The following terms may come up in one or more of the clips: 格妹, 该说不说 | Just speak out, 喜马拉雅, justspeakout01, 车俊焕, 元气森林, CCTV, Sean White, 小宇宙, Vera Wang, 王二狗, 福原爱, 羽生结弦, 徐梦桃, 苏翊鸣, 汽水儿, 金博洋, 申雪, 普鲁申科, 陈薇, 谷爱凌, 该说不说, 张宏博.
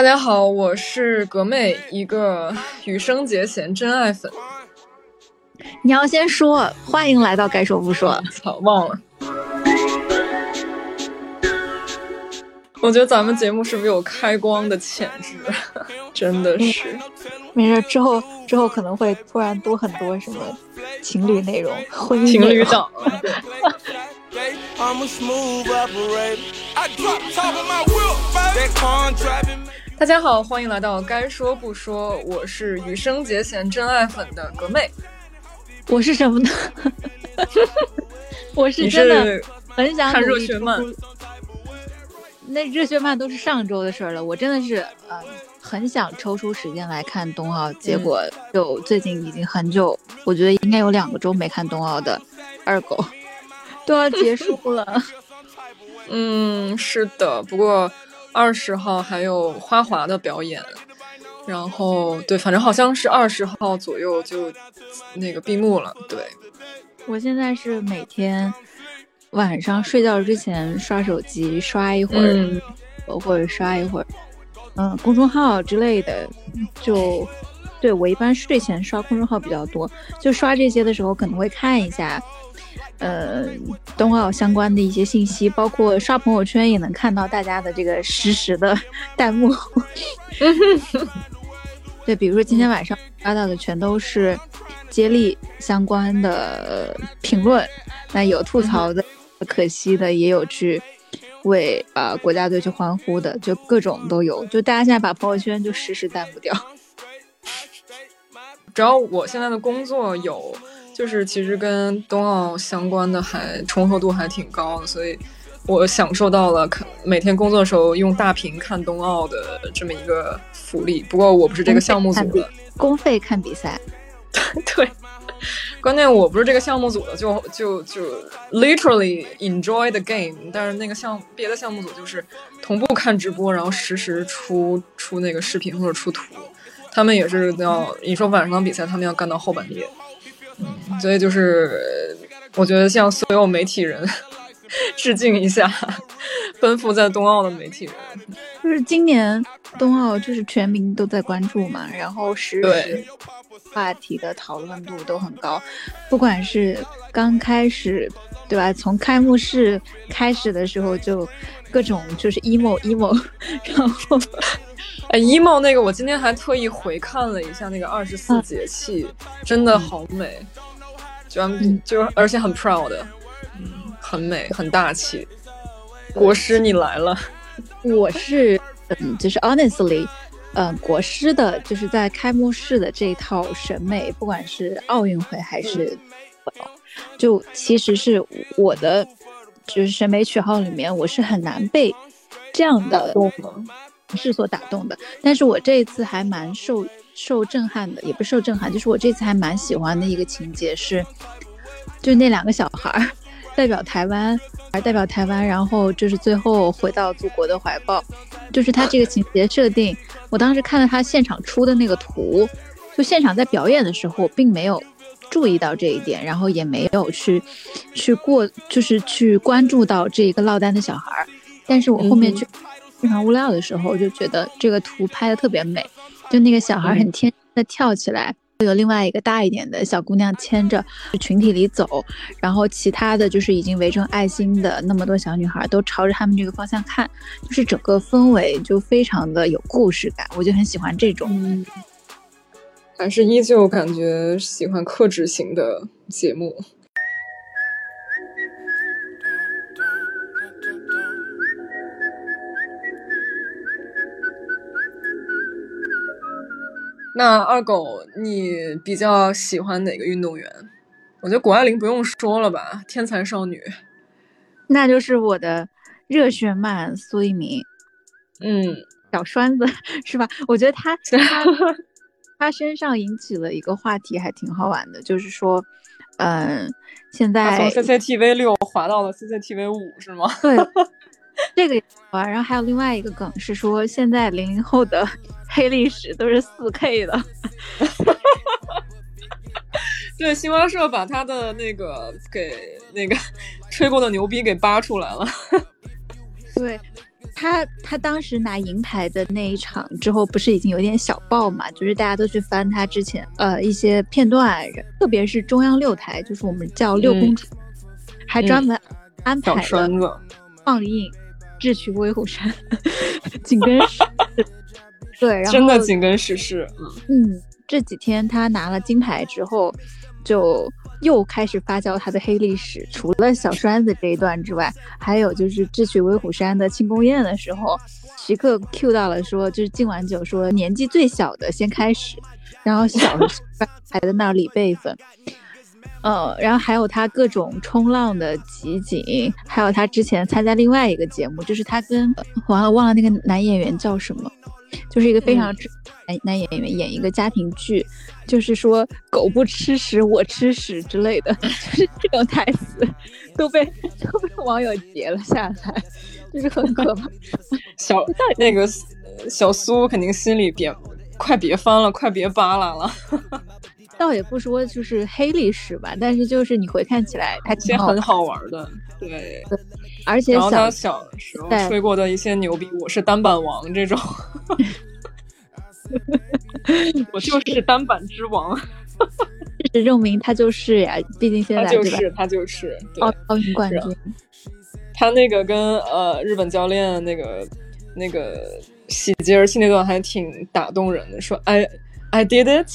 大家好，我是格妹，一个羽生结弦真爱粉。你要先说，欢迎来到该说不说。早忘了。我觉得咱们节目是不是有开光的潜质？真的是。没事，之后可能会突然多很多什么情侣内容、婚姻情侣档。大家好，欢迎来到该说不说，我是羽生结弦真爱粉的格妹。我是什么呢？我是真的很想看热血漫。那热血漫都是上周的事了，我真的是很想抽出时间来看冬奥，结果就最近已经很久，我觉得应该有2个周没看冬奥的二狗都要结束了。嗯，是的，不过20号还有花滑的表演，然后对，反正好像是20号左右就那个闭幕了。对，我现在是每天晚上睡觉之前刷手机刷一会儿，或者刷一会儿公众号之类的，就对，我一般睡前刷公众号比较多，就刷这些的时候可能会看一下冬奥相关的一些信息，包括刷朋友圈也能看到大家的这个实时的弹幕。对，比如说今天晚上刷到的全都是接力相关的评论，那有吐槽的、可惜的，也有去为国家队去欢呼的，就各种都有，就大家现在把朋友圈就实时弹幕掉。只要我现在的工作有，就是其实跟冬奥相关的还重合度还挺高的，所以我享受到了每天工作的时候用大屏看冬奥的这么一个福利。不过我不是这个项目组的，公费看比赛。对，关键我不是这个项目组的，就 literally enjoy the game。但是那个别的项目组就是同步看直播，然后实时出那个视频或者出图。他们也是要你说晚上比赛，他们要干到后半夜。所以就是我觉得向所有媒体人致敬一下，奔赴在冬奥的媒体人。就是今年冬奥就是全民都在关注嘛，然后时时话题的讨论度都很高，不管是刚开始对吧，从开幕式开始的时候就各种就是 emo， 然后emo 那个我今天还特意回看了一下那个24节气，真的好美，就而且很 proud， 很美很大气。国师你来了。我是就是 honestly，国师的就是在开幕式的这一套审美，不管是奥运会还是就其实是我的就是审美取号里面，我是很难被这样的是所打动的。但是我这一次还蛮受震撼的，也不是受震撼，就是我这次还蛮喜欢的一个情节是，就那2个小孩代表台湾，然后就是最后回到祖国的怀抱，就是他这个情节设定，我当时看到他现场出的那个图，就现场在表演的时候并没有注意到这一点，然后也没有去关注到这一个落单的小孩。但是我后面去非常无聊的时候，就觉得这个图拍得特别美，就那个小孩很天真的跳起来，有另外一个大一点的小姑娘牵着群体里走，然后其他的就是已经围成爱心的那么多小女孩都朝着他们这个方向看，就是整个氛围就非常的有故事感，我就很喜欢这种。还是依旧感觉喜欢克制型的节目。那二狗，你比较喜欢哪个运动员？我觉得谷爱凌不用说了吧，天才少女。那就是我的热血漫苏翊鸣，小栓子是吧？我觉得他身上引起了一个话题，还挺好玩的，就是说，现在从 CCTV 6滑到了 CCTV 5是吗？对，这个也好玩。然后还有另外一个梗是说，现在00后的黑历史都是 4K 的。对，新华社把他的那个给那个吹过的牛逼给扒出来了。对，他当时拿银牌的那一场之后不是已经有点小爆嘛，就是大家都去翻他之前一些片段，特别是中央六台，就是我们叫六公主，还专门安排了放映智取威虎山紧跟时事对，然后真的紧跟时事。这几天他拿了金牌之后就又开始发酵他的黑历史，除了小栓子这一段之外，还有就是智取威虎山的庆功宴的时候，徐克 cue 到了说就是敬完酒说年纪最小的先开始，然后小还在那里辈分然后还有他各种冲浪的集锦，还有他之前参加另外一个节目，就是他跟忘了那个男演员叫什么，就是一个非常男演员演一个家庭剧，就是说狗不吃屎我吃屎之类的，就是这种台词都被网友截了下来，就是很可怕那个小苏肯定心里边快别翻了快别扒拉了倒也不说就是黑历史吧，但是就是你回看起来还挺好，很好玩的。对，而且然后他小时候吹过的一些牛逼，我是单板王这种我就是单板之王事实证明他就是呀，毕竟现在他就是奥运冠军。他那个跟日本教练那个喜极而泣那段还挺打动人的，说 I did it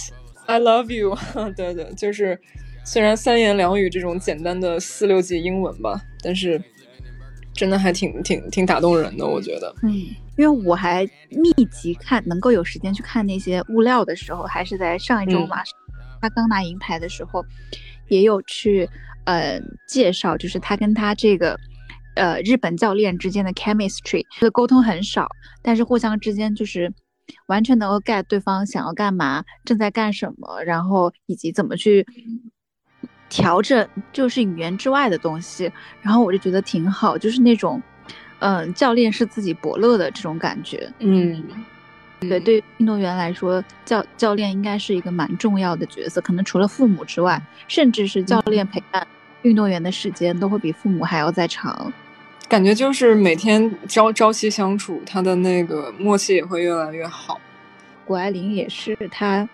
I love you 对对，就是虽然三言两语这种简单的四六级英文吧，但是真的还挺打动人的，我觉得。因为我还密集看，能够有时间去看那些物料的时候，还是在上一周嘛，他刚拿银牌的时候也有去介绍，就是他跟他这个日本教练之间的 chemistry 的沟通很少，但是互相之间就是完全能够 get 对方想要干嘛，正在干什么，然后以及怎么去调整，就是语言之外的东西。然后我就觉得挺好，就是那种教练是自己伯乐的这种感觉。对于运动员来说，教练应该是一个蛮重要的角色，可能除了父母之外，甚至是教练陪伴运动员的时间都会比父母还要再长。感觉就是每天朝夕相处，他的那个默契也会越来越好。谷爱凌也是，他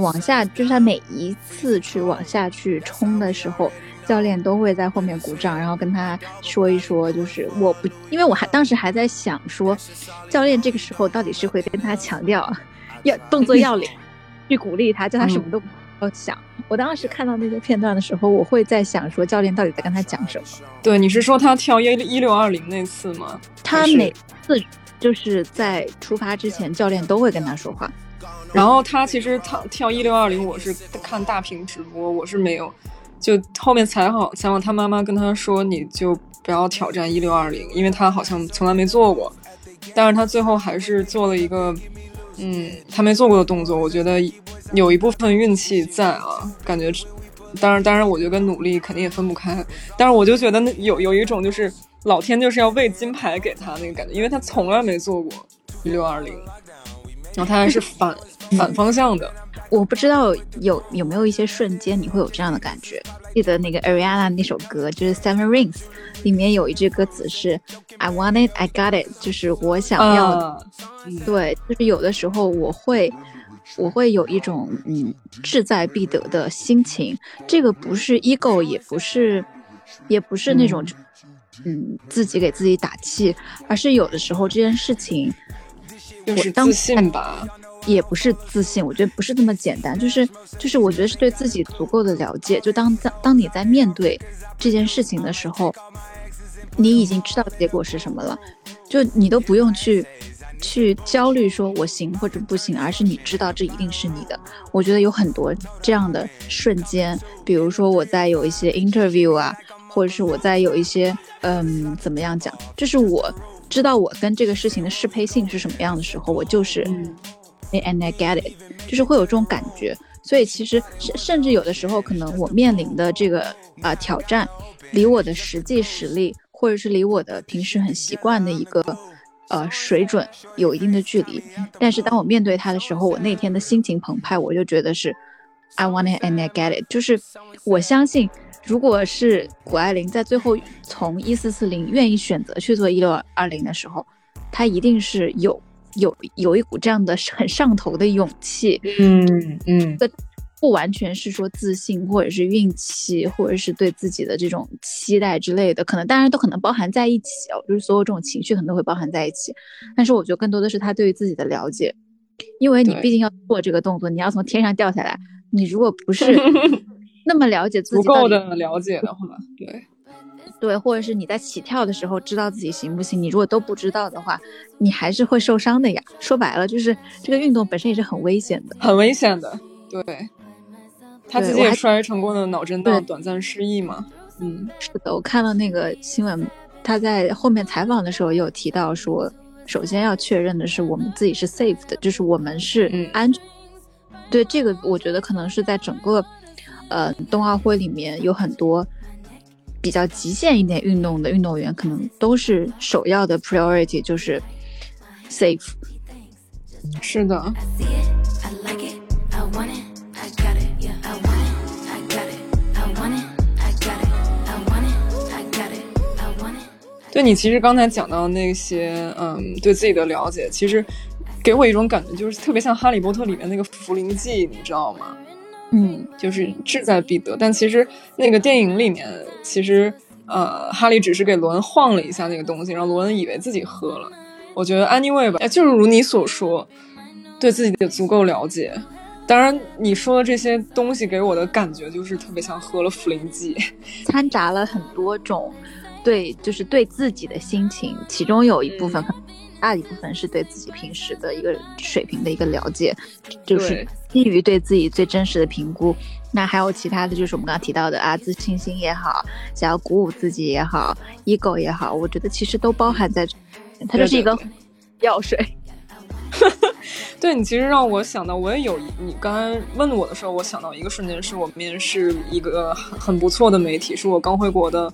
往下，就是他每一次去往下去冲的时候，教练都会在后面鼓掌，然后跟他说一说，就是因为我当时还在想说，教练这个时候到底是会跟他强调要动作要领去鼓励他，叫他什么都不要想。我当时看到那些片段的时候，我会在想说教练到底在跟他讲什么。对，你是说他跳1620那次吗？他每次就是在出发之前，教练都会跟他说话。然后他其实跳1620，我是看大屏直播，我是没有，就后面才好他妈妈跟他说，你就不要挑战1620，因为他好像从来没做过，但是他最后还是做了一个他没做过的动作。我觉得有一部分运气在啊，感觉当然我觉得跟努力肯定也分不开，但是我就觉得有一种就是老天就是要喂金牌给他那个感觉，因为他从来没做过1620，然后他还是反方向的。我不知道有没有一些瞬间你会有这样的感觉。记得那个 Ariana 那首歌就是 Seven Rings 里面有一句歌词是 I want it, I got it， 就是我想要的。对，就是有的时候我会有一种志在必得的心情，这个不是 ego， 也不是那种自己给自己打气，而是有的时候这件事情就是自信吧，也不是自信，我觉得不是那么简单，就是我觉得是对自己足够的了解。就当你在面对这件事情的时候，你已经知道结果是什么了，就你都不用去焦虑说我行或者不行，而是你知道这一定是你的。我觉得有很多这样的瞬间，比如说我在有一些 interview 啊，或者是我在有一些怎么样讲，就是我知道我跟这个事情的适配性是什么样的时候，我就是and I get it， 就是会有这种感觉。所以其实甚至有的时候可能我面临的这个挑战离我的实际实力或者是离我的平时很习惯的一个水准有一定的距离，但是当我面对它的时候，我那天的心情澎湃，我就觉得是 I want it and I get it， 就是我相信如果是谷爱凌在最后从1440愿意选择去做1620的时候，他一定是有一股这样的很上头的勇气，不完全是说自信或者是运气或者是对自己的这种期待之类的，可能当然都可能包含在一起哦，就是所有这种情绪可能都会包含在一起，但是我觉得更多的是他对于自己的了解，因为你毕竟要做这个动作，你要从天上掉下来，你如果不是那么了解自己足够的了解的话，对，或者是你在起跳的时候知道自己行不行，你如果都不知道的话，你还是会受伤的呀，说白了就是这个运动本身也是很危险的，很危险的，对，他自己也摔成功的脑震荡短暂失忆嘛，是的，我看了那个新闻，他在后面采访的时候也有提到说，首先要确认的是我们自己是 safe 的，就是我们是安全，对，这个我觉得可能是在整个冬奥会里面有很多比较极限一点运动的运动员可能都是首要的 priority 就是 safe。 是的，对，你其实刚才讲到那些对自己的了解，其实给我一种感觉就是特别像哈利波特里面那个福临记，你知道吗？就是志在必得，但其实那个电影里面其实哈利只是给罗恩晃了一下那个东西，让罗恩以为自己喝了。我觉得 anyway 吧，就是如你所说，对自己的足够了解。当然你说的这些东西给我的感觉就是特别像喝了福临记，掺杂了很多种对，就是对自己的心情，其中有一部分大一部分是对自己平时的一个水平的一个了解，就是基于对自己最真实的评估，那还有其他的就是我们刚刚提到的啊，自信心也好，想要鼓舞自己也好， ego 也好，我觉得其实都包含在，它就是一个药水。对，你其实让我想到，我也有，你刚才问我的时候我想到一个瞬间，是我面试一个很不错的媒体，是我刚回国的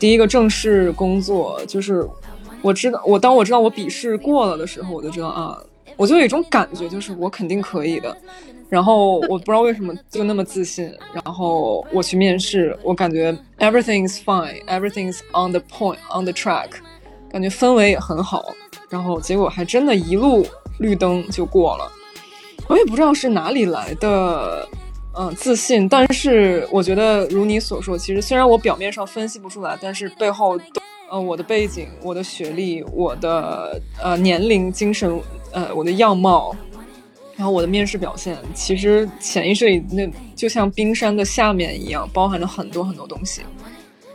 第一个正式工作，就是我知道，当我知道我笔试过了的时候，我就知道啊，我就有一种感觉，就是我肯定可以的。然后我不知道为什么就那么自信。然后我去面试，我感觉 everything is fine, everything is on the point, on the track， 感觉氛围也很好。然后结果还真的一路绿灯就过了。我也不知道是哪里来的自信，但是我觉得如你所说，其实虽然我表面上分析不出来，但是背后都我的背景，我的学历，我的年龄，精神，我的样貌，然后我的面试表现，其实潜意识里那就像冰山的下面一样，包含着很多很多东西。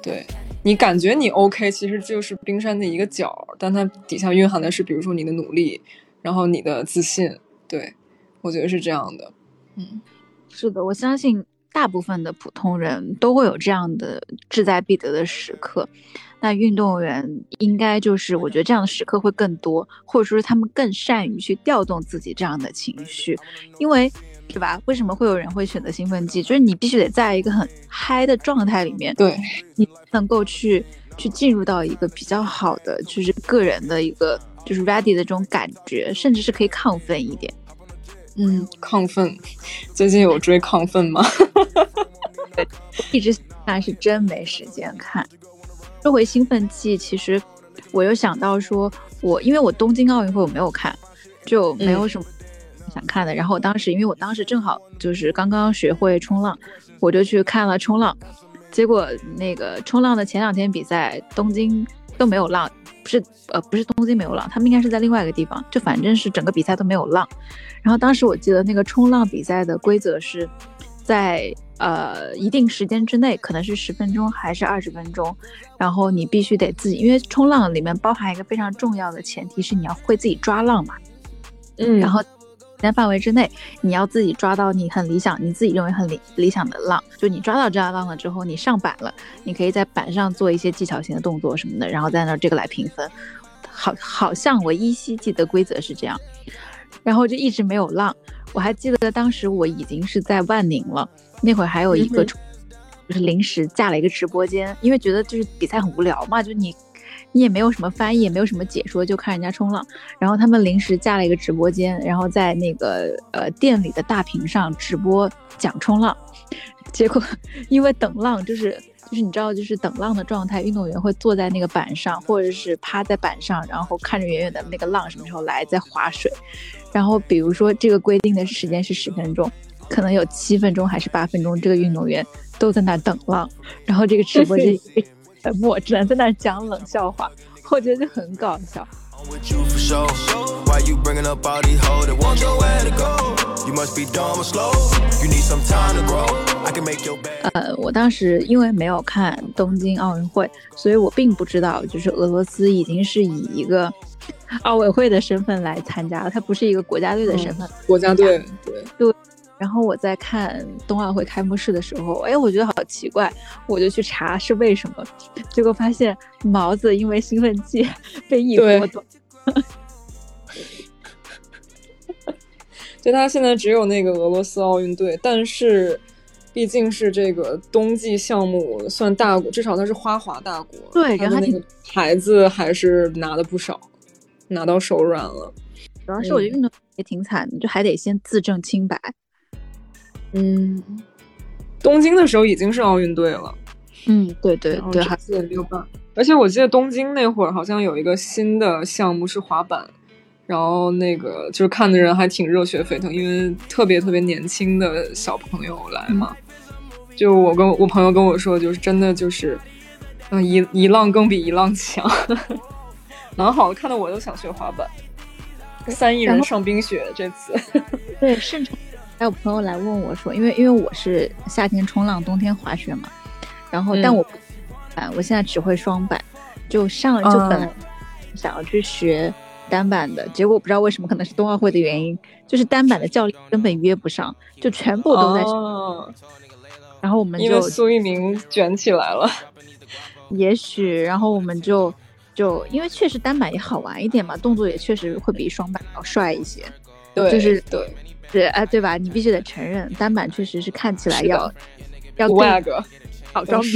对，你感觉你 OK， 其实就是冰山的一个角，但它底下蕴含的是比如说你的努力，然后你的自信。对，我觉得是这样的。是的，我相信大部分的普通人都会有这样的志在必得的时刻，那运动员应该就是我觉得这样的时刻会更多，或者说他们更善于去调动自己这样的情绪，因为是吧，为什么会有人会选择兴奋剂，就是你必须得在一个很嗨的状态里面，对，你能够去进入到一个比较好的就是个人的一个就是 ready 的这种感觉，甚至是可以亢奋一点。亢奋，最近有追亢奋吗？一直但是真没时间看。说回兴奋剂，其实我又想到说，因为我东京奥运会我没有看，就没有什么想看的。然后因为我当时正好就是刚刚学会冲浪，我就去看了冲浪。结果那个冲浪的前两天比赛，东京都没有浪，不是东京没有浪，他们应该是在另外一个地方，就反正是整个比赛都没有浪。然后当时我记得那个冲浪比赛的规则是在一定时间之内，可能是10分钟还是20分钟，然后你必须得自己，因为冲浪里面包含一个非常重要的前提是你要会自己抓浪嘛，然后在范围之内你要自己抓到你很理想，你自己认为很理想的浪，就你抓到这样浪了之后，你上板了，你可以在板上做一些技巧性的动作什么的，然后在那这个来评分，好像我依稀记得规则是这样，然后就一直没有浪。我还记得当时我已经是在万宁了，那会儿还有一个就是临时架了一个直播间，因为觉得就是比赛很无聊嘛，就你也没有什么翻译，也没有什么解说，就看人家冲浪，然后他们临时架了一个直播间，然后在那个店里的大屏上直播讲冲浪，结果因为等浪就是就是你知道就是等浪的状态，运动员会坐在那个板上或者是趴在板上，然后看着远远的那个浪什么时候来再划水。然后比如说这个规定的时间是10分钟，可能有7分钟还是8分钟这个运动员都在那等浪，然后这个直播间沉默，只能在那讲冷笑话，我觉得就很搞笑。我当时因为没有看东京奥运会，所以我并不知道就是俄罗斯已经是以一个奥委会的身份来参加了，它不是一个国家队的身份、国家队对。然后我在看冬奥会开幕式的时候，哎，我觉得好奇怪，我就去查是为什么，结果发现毛子因为兴奋剂被一锅走。就他现在只有那个俄罗斯奥运队，但是毕竟是这个冬季项目算大国，至少他是花滑大国，对，然后那个牌子还是拿的不少，拿到手软了。主要是我觉得运动也挺惨的，就还得先自证清白。东京的时候已经是奥运队了，对对对，还是600。而且我记得东京那会儿好像有一个新的项目是滑板，然后那个就是看的人还挺热血沸腾，因为特别特别年轻的小朋友来嘛。就我跟我朋友跟我说，就是真的就是，一浪更比一浪强，蛮好的，看到我都想学滑板。3亿人上冰雪这次，对，甚至。还有朋友来问我说，因为我是夏天冲浪冬天滑雪嘛，然后但我现在只会双板，就本来想要去学单板的，结果我不知道为什么，可能是冬奥会的原因，就是单板的教练根本约不上，就全部都在学、然后我们就因为苏翊鸣卷起来了，也许，然后我们就因为确实单板也好玩一点嘛，动作也确实会比双板要帅一些，对，就是对。对啊，对吧？你必须得承认，单板确实是看起来要swag，好装逼。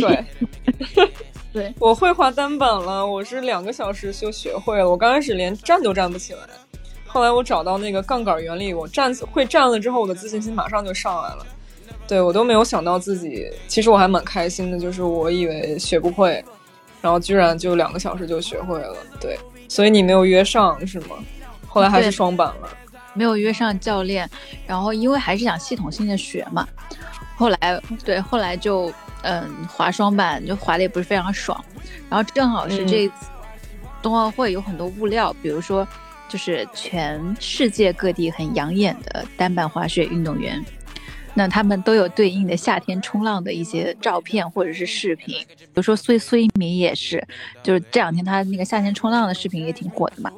对，我会滑单板了，我是2个小时就学会了。我刚开始连站都站不起来，后来我找到那个杠杆原理，我站了之后，我的自信心马上就上来了。对，我都没有想到自己，其实我还蛮开心的，就是我以为学不会，然后居然就2个小时就学会了。对，所以你没有约上是吗？后来还是双板了。没有约上教练，然后因为还是想系统性的学嘛，后来就滑双板就滑的也不是非常爽，然后正好是这次冬奥会有很多物料，比如说就是全世界各地很养眼的单板滑雪运动员，那他们都有对应的夏天冲浪的一些照片或者是视频，比如说苏翊鸣也是，就是这2天他那个夏天冲浪的视频也挺火的嘛，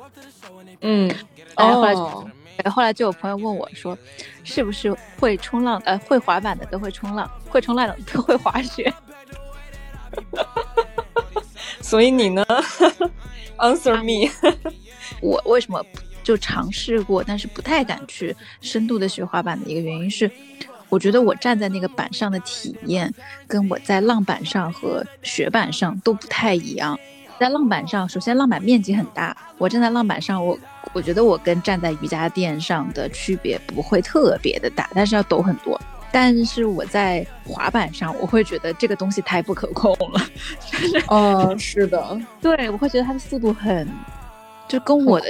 后来就有朋友问我说，是不是会冲浪会滑板的都会冲浪，会冲浪的都会滑雪。所以你呢？Answer me。我为什么就尝试过但是不太敢去深度的学滑板的一个原因是，我觉得我站在那个板上的体验跟我在浪板上和雪板上都不太一样。在浪板上，首先浪板面积很大，我站在浪板上，我觉得我跟站在瑜伽垫上的区别不会特别的大，但是要陡很多。但是我在滑板上，我会觉得这个东西太不可控了。是的，对，我会觉得它的速度就跟我的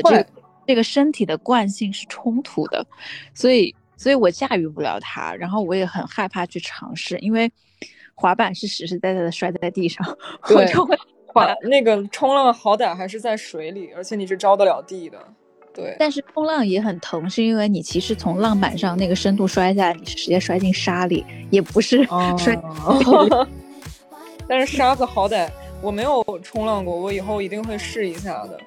这个身体的惯性是冲突的，所以我驾驭不了它，然后我也很害怕去尝试，因为滑板是实实在在的摔在地上，我就会。那个冲浪好歹还是在水里，而且你是着得了地的，对。但是冲浪也很疼，是因为你其实从浪板上那个深度摔下来，你是直接摔进沙里，也不是摔。但是沙子好歹我没有冲浪过，我以后一定会试一下的。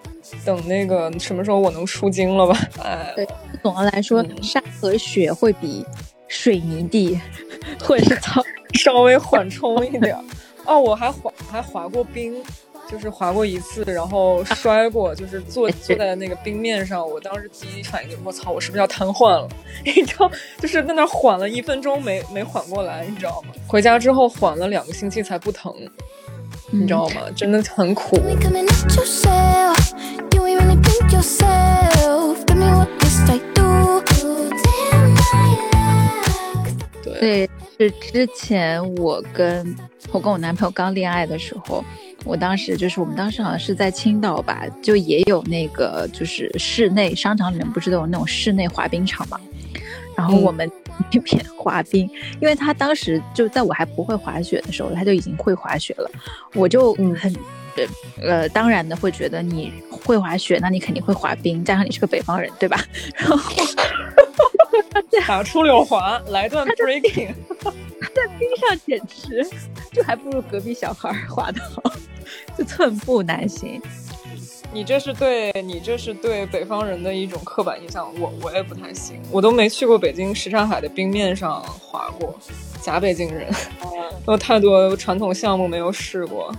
等那个什么时候我能出京了吧？哎，对，总的来说，沙和雪会比水泥地或者是草稍微缓冲一点。我还滑过冰，就是滑过1次，然后摔过，就是坐在那个冰面上，我当时第一反应就是我操，我是不是要瘫痪了？你知道，就是在那缓了1分钟没缓过来，你知道吗？回家之后缓了2个星期才不疼，你知道吗？真的很苦。对。是之前我跟我男朋友刚恋爱的时候，我当时就是我们当时好像是在青岛吧，就也有那个就是室内商场里面不是都有那种室内滑冰场嘛，然后我们那边滑冰，因为他当时就在我还不会滑雪的时候他就已经会滑雪了，我就很当然的会觉得你会滑雪那你肯定会滑冰，加上你是个北方人对吧，然后打出溜滑来段 breaking， 他在冰上简直就还不如隔壁小孩滑的好，就寸步难行。你这是对北方人的一种刻板印象，我也不太行，我都没去过北京什刹海的冰面上滑过，假北京人，有太多传统项目没有试过。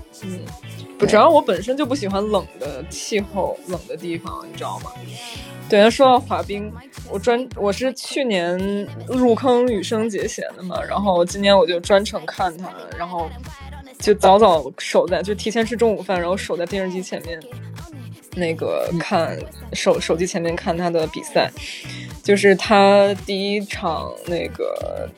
主要我本身就不喜欢冷的气候、冷的地方，你知道吗？对，说到滑冰，我是去年入坑羽生结弦的嘛，然后今年我就专程看他，然后就早就提前吃中午饭，然后守在电视机前面。那个看手机前面看他的比赛，就是他第一场那个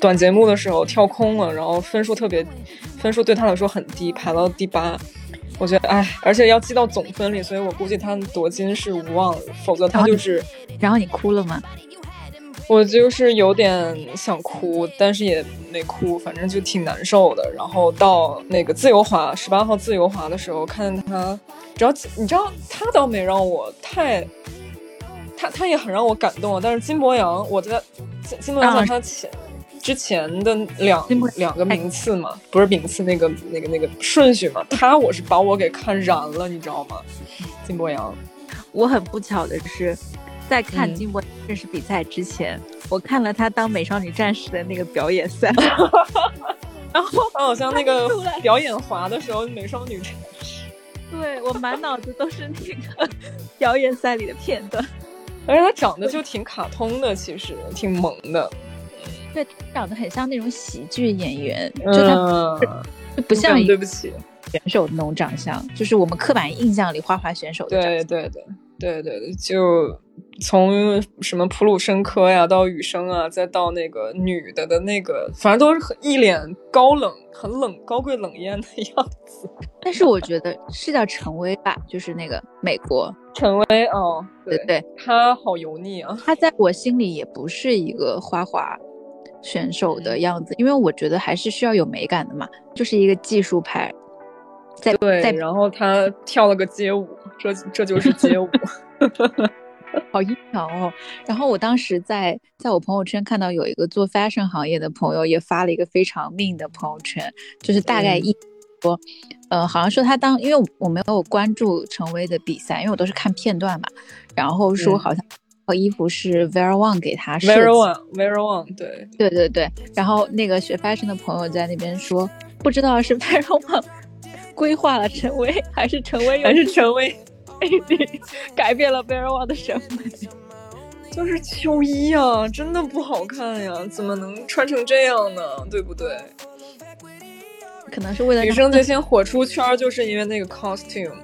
短节目的时候跳空了，然后分数对他来说很低，排到第8，我觉得而且要记到总分里，所以我估计他夺金是无望，否则他就是然后你哭了吗？我就是有点想哭，但是也没哭，反正就挺难受的。然后到那个自由滑18号自由滑的时候，看见他，只要你知道他倒没让我太，他也很让我感动。但是金博洋，我在金博洋在他之前的两个名次嘛，不是名次那个顺序嘛，我是把我给看燃了，你知道吗？金博洋，我很不巧的是。在看金博洋正式比赛之前，我看了他当美少女战士的那个表演赛，然后他好像那个表演滑的时候，美少女战士，对我满脑子都是那个表演赛里的片段，而且他长得就挺卡通的，其实挺萌的，对，长得很像那种喜剧演员，就他不像一个选手那种长相，就是我们刻板印象里花滑选手的长相，对，就从什么普鲁申科呀到羽生啊，再到那个女的那个，反正都是一脸高冷很冷高贵冷艳的样子。但是我觉得是叫陈薇吧，就是那个美国陈薇，哦对，她好油腻啊，她在我心里也不是一个花滑选手的样子，因为我觉得还是需要有美感的嘛，就是一个技术派，对，然后她跳了个街舞，这就是街舞好阴阳哦。然后我当时在我朋友圈看到有一个做 fashion 行业的朋友也发了一个非常命的朋友圈，就是大概说好像说他因为我没有关注陈薇的比赛，因为我都是看片段嘛，然后说好像衣服是 Vera Wang 给他设计， Vera Wang 对，然后那个学 fashion 的朋友在那边说不知道是 Vera Wang 规划了陈薇还是陈薇改变了贝尔旺的审美，就是秋衣啊，真的不好看呀，怎么能穿成这样呢？对不对？可能是为了羽生结弦火出圈，就是因为那个 costume，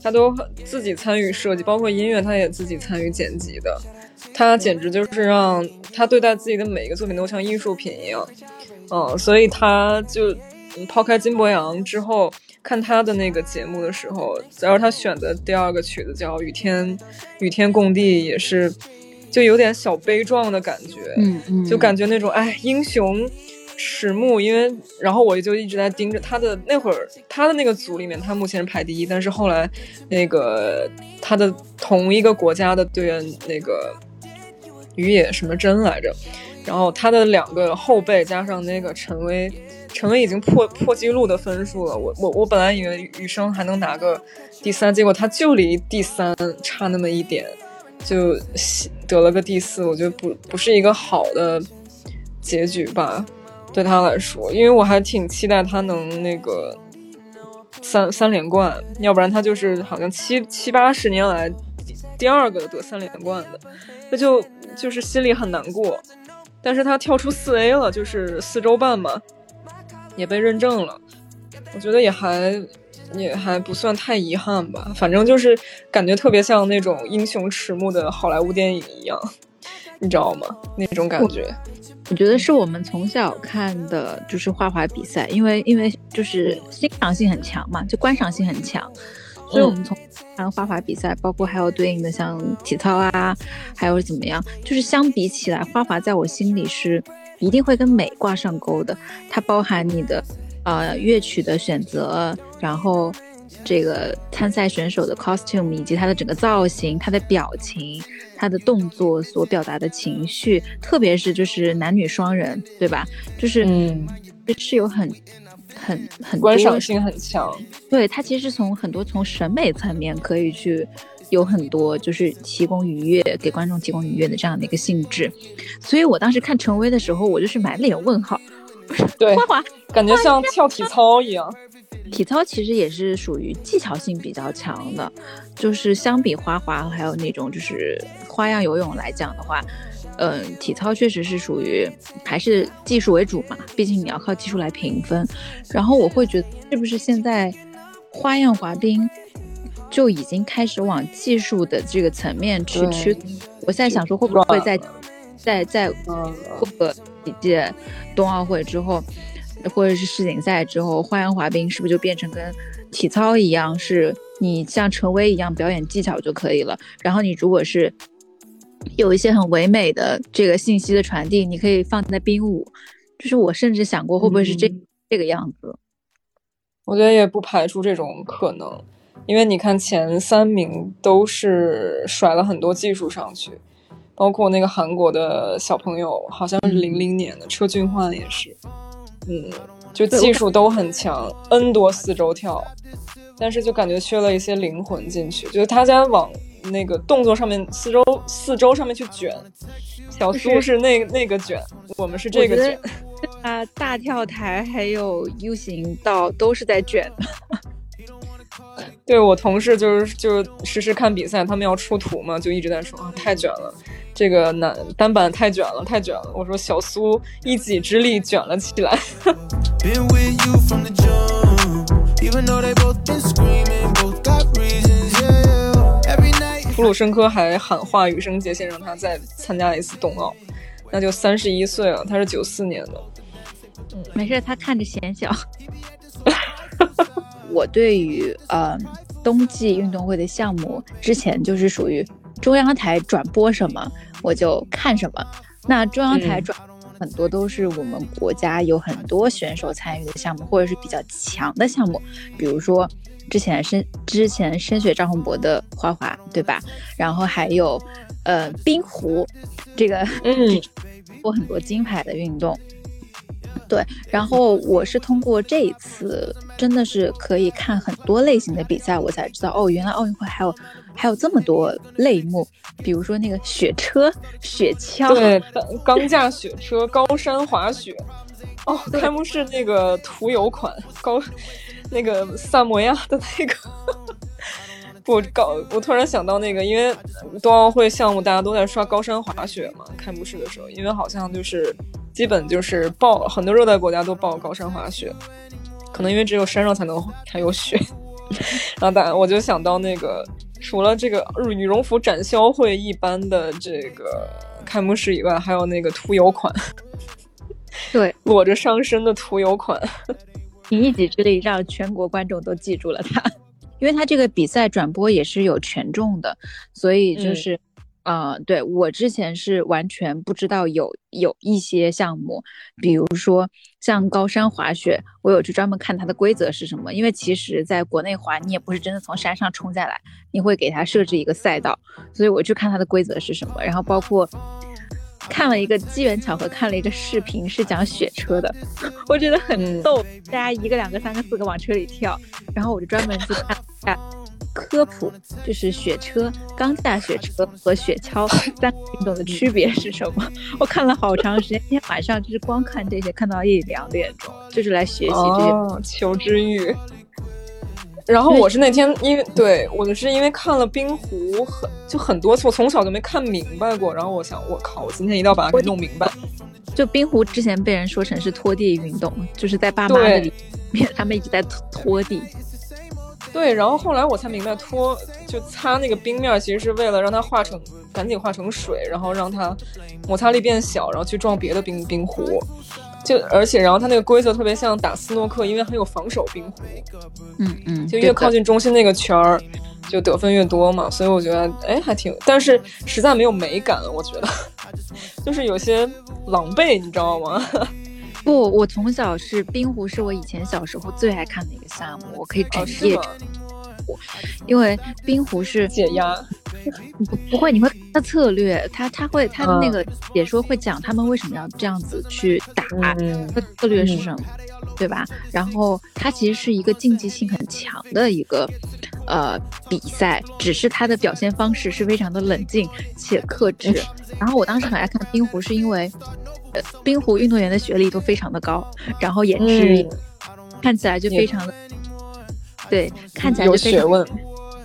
他都自己参与设计，包括音乐他也自己参与剪辑的，他简直就是让他对待自己的每一个作品都像艺术品一样，所以他就抛开金博洋之后。看他的那个节目的时候，然后他选的第2个曲子叫《与天共地》，也是就有点小悲壮的感觉，就感觉那种英雄迟暮。因为然后我就一直在盯着他的那会儿，他的那个组里面他目前是排第1，但是后来那个他的同一个国家的队员那个于野什么真来着，然后他的2个后辈加上那个陈薇已经破纪录的分数了，我本来以为羽生还能拿个第3，结果他就离第3差那么一点，就得了个第4，我觉得不是一个好的结局吧，对他来说，因为我还挺期待他能那个三连冠，要不然他就是好像七八十年来第2个得3连冠的，那就是心里很难过，但是他跳出4A 了，就是4周半嘛。也被认证了，我觉得也还不算太遗憾吧，反正就是感觉特别像那种英雄迟暮的好莱坞电影一样，你知道吗？那种感觉我觉得是我们从小看的就是花滑比赛，因为就是欣赏性很强嘛，就观赏性很强，所以我们从看花滑比赛，包括还有对应的像体操啊，还有怎么样，就是相比起来，花滑在我心里是一定会跟美挂上钩的。它包含你的乐曲的选择，然后这个参赛选手的 costume 以及他的整个造型，他的表情，他的动作所表达的情绪，特别是就是男女双人，对吧，就是是有很观赏性很强。对，他其实从很多从审美层面可以去有很多就是提供愉悦给观众提供愉悦的这样的一个性质。所以我当时看陈薇的时候，我就是满脸问号。对，花滑感觉像跳体操一样。体操其实也是属于技巧性比较强的，就是相比花滑还有那种就是花样游泳来讲的话，体操确实是属于还是技术为主嘛，毕竟你要靠技术来评分。然后我会觉得是不是现在花样滑冰就已经开始往技术的这个层面去去，我现在想说会不会在过个几届冬奥会之后，或者是世锦赛之后，花样滑冰是不是就变成跟体操一样，是你像陈薇一样表演技巧就可以了，然后你如果是有一些很唯美的这个信息的传递，你可以放在冰舞。就是我甚至想过会不会是这个样子。我觉得也不排除这种可能，因为你看前三名都是甩了很多技术上去，包括那个韩国的小朋友，好像是00年的车俊焕也是，就技术都很强 ，N 多四周跳，但是就感觉缺了一些灵魂进去，就是大家往那个动作上面四周上面去卷。小苏是那个卷，我们是这个卷啊，大跳台还有 U 型道都是在卷的。对，我同事就是时时看比赛，他们要出图嘛，就一直在说啊太卷了，这个单板太卷了。我说小苏一己之力卷了起来。普鲁申科还喊话羽生结弦让他再参加一次冬奥，那就31岁了，他是94年的。没事，他看着显小。我对于冬季运动会的项目，之前就是属于中央台转播什么我就看什么。那中央台转很多都是我们国家有很多选手参与的项目，或者是比较强的项目，比如说之前申雪张宏博的花滑，对吧？然后还有冰壶，这个我很多金牌的运动。对，然后我是通过这一次真的是可以看很多类型的比赛，我才知道哦，原来奥运会还有这么多类目，比如说那个雪车、雪橇，对，钢架雪车、高山滑雪。哦，开幕式那个涂油款高，那个萨摩亚的那个。我突然想到那个，因为冬奥会项目大家都在刷高山滑雪嘛，开幕式的时候，因为好像就是基本就是很多热带国家都报高山滑雪，可能因为只有山上才有雪。然后我就想到那个，除了这个羽绒服展销会一般的这个开幕式以外，还有那个涂油款，对，裸着上身的涂油款，你一己之力让全国观众都记住了他。因为他这个比赛转播也是有权重的，所以就是对，我之前是完全不知道有一些项目，比如说像高山滑雪，我有去专门看它的规则是什么，因为其实在国内滑你也不是真的从山上冲下来，你会给它设置一个赛道，所以我去看它的规则是什么。然后包括看了一个机缘巧合看了一个视频是讲雪车的，我觉得很逗，大家1个2个3个4个往车里跳，然后我就专门去看一下科普，就是雪车、钢架雪车和雪橇三个运动的区别是什么。我看了好长时间，今天晚上就是光看这些，看到1、2点钟，就是来学习这些求知欲。然后我是那天因为对我是因为看了冰壶很多次，我从小就没看明白过，然后我想我靠，我今天一定要把它给弄明白。就冰壶之前被人说成是拖地运动，就是在爸妈那里面他们一直在拖地。对，然后后来我才明白脱就擦那个冰面其实是为了让它赶紧化成水，然后让它摩擦力变小，然后去撞别的冰壶。就而且然后它那个规则特别像打斯诺克，因为很有防守冰壶，就越靠近中心那个圈儿就得分越多嘛，所以我觉得哎还挺，但是实在没有美感，我觉得就是有些狼狈，你知道吗？不，我从小是冰壶，是我以前小时候最爱看的一个项目，我可以整夜因为冰壶是解压。不会，你会看他策略，他会他的那个解说会讲他们为什么要这样子去打，策略是什么，对吧？然后它其实是一个竞技性很强的一个比赛，只是它的表现方式是非常的冷静且克制。然后我当时很爱看冰壶，是因为冰壶运动员的学历都非常的高，然后颜值看起来就非常的对，看起来就非常有学问。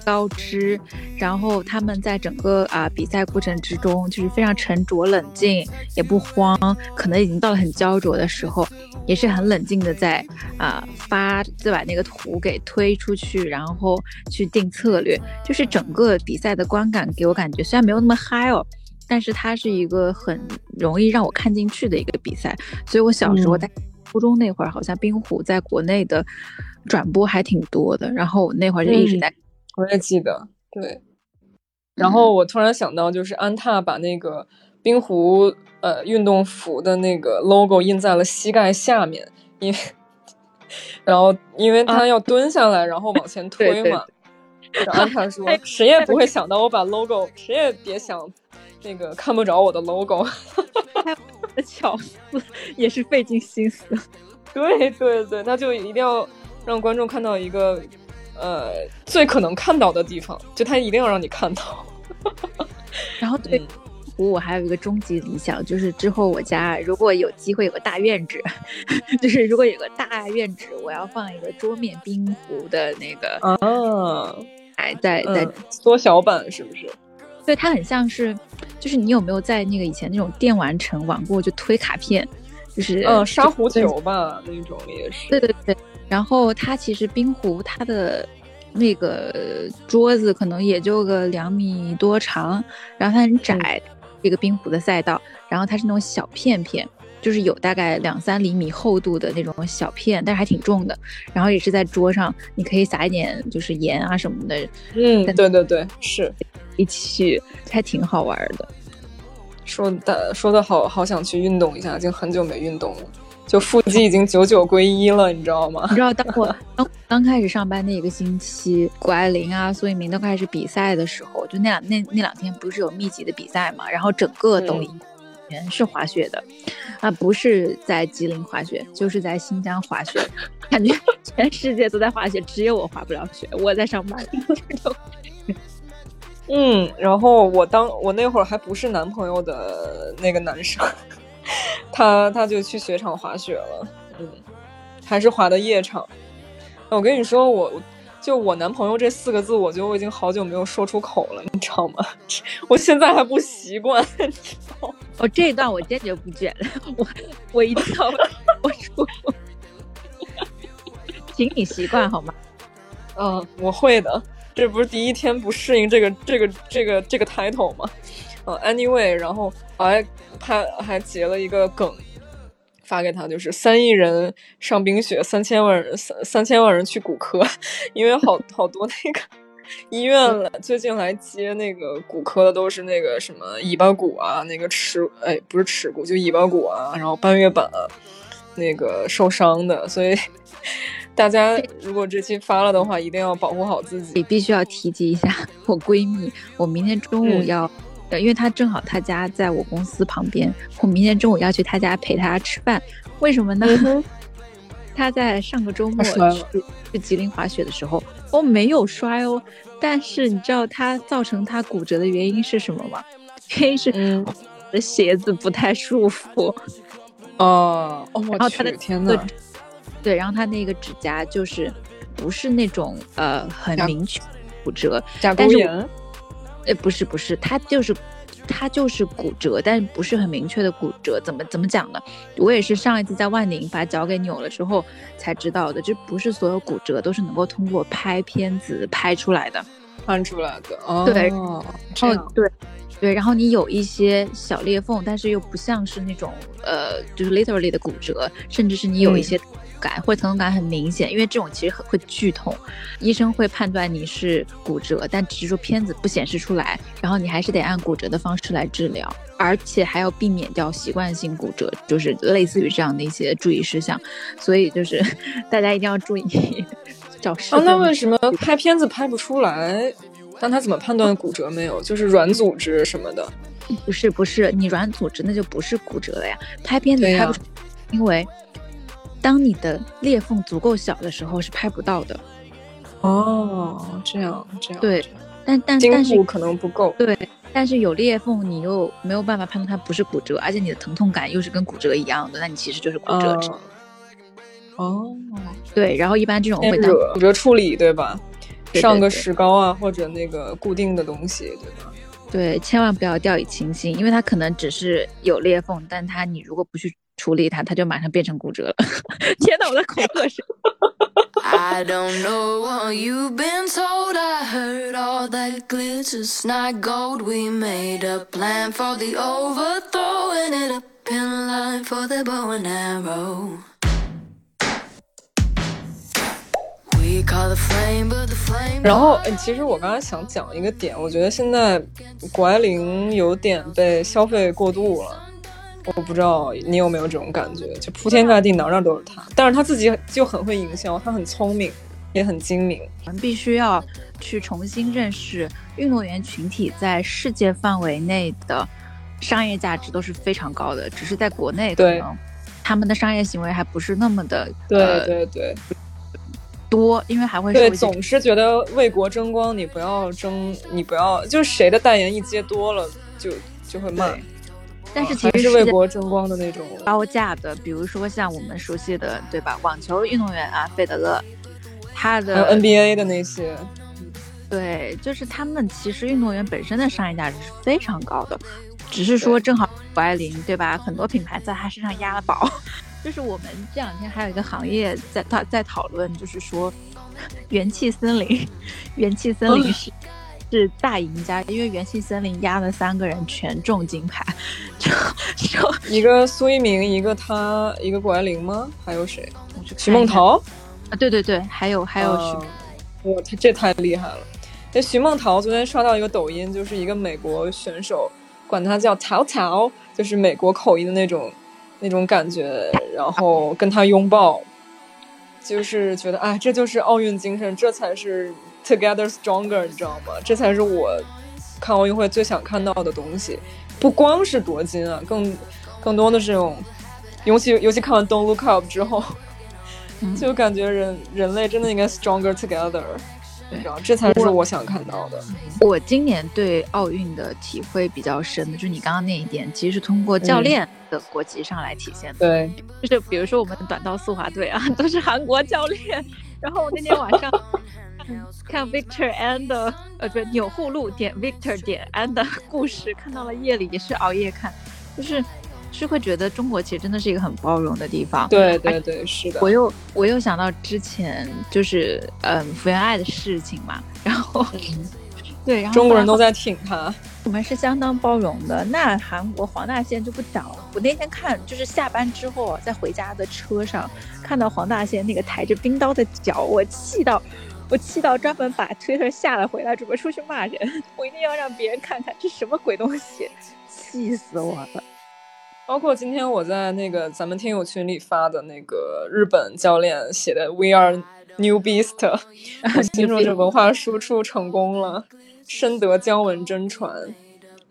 高知，然后他们在整个比赛过程之中就是非常沉着冷静，也不慌，可能已经到了很焦灼的时候，也是很冷静的在再把那个图给推出去，然后去定策略，就是整个比赛的观感给我感觉虽然没有那么嗨哦，但是它是一个很容易让我看进去的一个比赛，所以我小时候在初中那会儿好像冰壶在国内的转播还挺多的，然后我那会儿就一直在我也记得，对。然后我突然想到，就是安踏把那个冰壶运动服的那个 logo 印在了膝盖下面，因为他要蹲下来，然后往前推嘛。对对对，然后安踏说：“谁也不会想到我把 logo， 谁也别想那个看不着我的 logo。”巧思也是费尽心思。对对对，那就一定要让观众看到一个。最可能看到的地方，就他一定要让你看到。然后对我还有一个终极理想，就是之后我家如果有机会有个大院子，就是如果有个大院子，我要放一个桌面冰壶的那个在缩小版，是不是？对，它很像是，就是你有没有在那个以前那种电玩城玩过，就推卡片，就是沙壶球吧那种也是。对对对。然后它其实冰壶它的那个桌子可能也就个2米多长，然后它很窄，这个冰壶的赛道，然后它是那种小片片，就是有大概2-3厘米厚度的那种小片，但是还挺重的，然后也是在桌上你可以撒一点就是盐啊什么的，对对对，是一起还挺好玩的。说的好想去运动一下，已经很久没运动了，就腹肌已经99归1了，你知道吗？你知道当我刚开始上班那一个星期，谷爱凌啊、苏翊鸣都开始比赛的时候，就那两天不是有密集的比赛嘛，然后整个抖音全是滑雪的，不是在吉林滑雪，就是在新疆滑雪，感觉全世界都在滑雪，只有我滑不了雪，我在上班。然后我那会儿还不是男朋友的那个男生。他就去雪场滑雪了，还是滑的夜场。我跟你说，我男朋友这4个字，我觉得我已经好久没有说出口了，你知道吗？我现在还不习惯，你知道吗？这一段我坚决不卷，我一定要我说，请你习惯好吗？我会的，这不是第一天不适应这个 title 吗？anyway， 然后他还截了一个梗发给他，就是3亿人上冰雪，3000万人去骨科，因为好多那个医院了，最近来接那个骨科的都是那个什么尾巴骨啊，那个不是尺骨，就尾巴骨啊，然后半月板啊，那个受伤的，所以大家如果这期发了的话，一定要保护好自己。必须要提及一下我闺蜜，我明天中午要。因为他正好他家在我公司旁边，我明天中午要去他家陪他吃饭。为什么呢？他在上个周末去吉林滑雪的时候，没有摔哦，但是你知道他造成他骨折的原因是什么吗？原因是我的鞋子不太舒服。然后他的天呐，对，然后他那个指甲就是不是那种很明确骨折，甲沟炎。不是，他就是它就是骨折，但不是很明确的骨折。怎么讲呢？我也是上一次在万宁把脚给扭了之后才知道的，这不是所有骨折都是能够通过拍片子拍出来的，看出来的。哦，对，然后对，然后你有一些小裂缝，但是又不像是那种就是 literally 的骨折，甚至是你有一些感或者疼痛感很明显，因为这种其实会剧痛，医生会判断你是骨折，但只是说片子不显示出来，然后你还是得按骨折的方式来治疗，而且还要避免掉习惯性骨折，就是类似于这样的一些注意事项，所以就是大家一定要注意找时间。那为什么拍片子拍不出来？但他怎么判断骨折没有？就是软组织什么的？不是，你软组织那就不是骨折了呀。拍片子拍不出来，因为当你的裂缝足够小的时候是拍不到的。哦，这样。对，但是筋骨可能不够。对，但是有裂缝，你又没有办法判断它不是骨折，而且你的疼痛感又是跟骨折一样的，那你其实就是骨折。哦，对，然后一般这种会当骨折处理，对吧？对对对，上个石膏啊，或者那个固定的东西，对吧？对，千万不要掉以轻心，因为它可能只是有裂缝，但它你如果不去处理它，它就马上变成骨折了。天哪，我的恐吓声！I don't know what you've been told. I heard all that glitter's not gold. We made a plan for the overthrow and it up in line for the bow and arrow.然后其实我刚才想讲一个点，我觉得现在谷爱凌有点被消费过度了，我不知道你有没有这种感觉，就铺天盖地哪哪都是她，但是她自己就很会营销，她很聪明也很精明。我们必须要去重新认识运动员群体在世界范围内的商业价值都是非常高的，只是在国内可能他们的商业行为还不是那么的对多，因为还会对，总是觉得为国争光，你不要就是谁的代言一接多了就会骂，但是其实是为国争光的那种高价的，比如说像我们熟悉的对吧，网球运动员啊，费德勒，他的还有 NBA 的那些，对，就是他们其实运动员本身的商业价值是非常高的，只是说正好谷爱凌对吧，很多品牌在他身上押了宝。就是我们这两天还有一个行业在讨论，就是说元气森林是大赢家，因为元气森林压了三个人全中金牌，就一个苏一鸣，一个他，一个谷爱凌吗？还有谁？徐梦桃啊，对，还有徐，哇，这太厉害了！那徐梦桃昨天刷到一个抖音，就是一个美国选手，管他叫曹曹，就是美国口音的那种感觉，然后跟他拥抱，就是觉得哎，这就是奥运精神，这才是 together stronger， 你知道吗？这才是我看奥运会最想看到的东西，不光是夺金啊，更多的这种，尤其看完 Don't Look Up 之后，就感觉人类真的应该 stronger together， 然后这才是我想看到的。我今年对奥运的体会比较深的，就是你刚刚那一点，其实是通过教练的国籍上来体现的。对，就是比如说我们短道速滑队啊，都是韩国教练。然后我那天晚上看 Victor and 的钮祜禄点 Victor 点 and 的故事，看到了夜里也是熬夜看，就是会觉得中国其实真的是一个很包容的地方。对，是的。我又想到之前就是福原爱的事情嘛，然后对，然后中国人都在挺他。我们是相当包容的，那韩国黄大仙就不讲了。我那天看，就是下班之后在回家的车上，看到黄大仙那个抬着冰刀的脚，我气到专门把推特下了回来，准备出去骂人。我一定要让别人看看这什么鬼东西，气死我了。包括今天我在那个咱们听友群里发的那个日本教练写的 We are new beast， 我听说这文化输出成功了。深得姜文真传，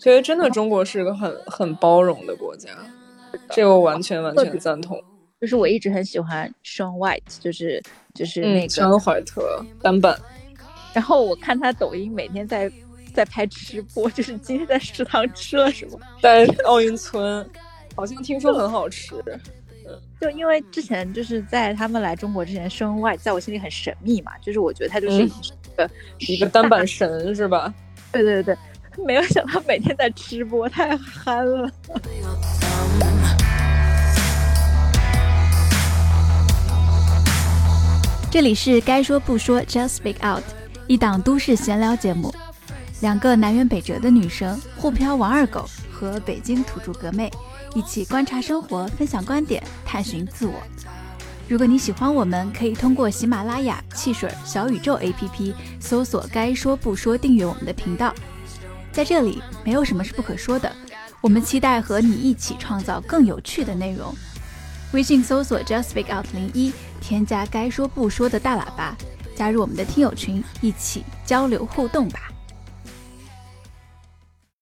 觉得真的中国是一个很包容的国家，这个我完全赞同。就是我一直很喜欢 Sean White， 就是那个Sean怀特单板，然后我看他抖音每天在拍直播，就是今天在食堂吃了什么，在奥运村好像听说很好吃。就因为之前就是在他们来中国之前，Sean White在我心里很神秘嘛，就是我觉得他就是一个单板神是吧？对，没有想到每天在直播，太憨了。这里是该说不说 Just speak out， 一档都市闲聊节目，两个南辕北辙的女生，沪漂王二狗和北京土著革妹，一起观察生活，分享观点，探寻自我。如果你喜欢我们，可以通过喜马拉雅、汽水、小宇宙 APP 搜索该说不说，订阅我们的频道。在这里没有什么是不可说的，我们期待和你一起创造更有趣的内容。微信搜索 justspeakout01， 添加该说不说的大喇叭，加入我们的听友群，一起交流互动吧。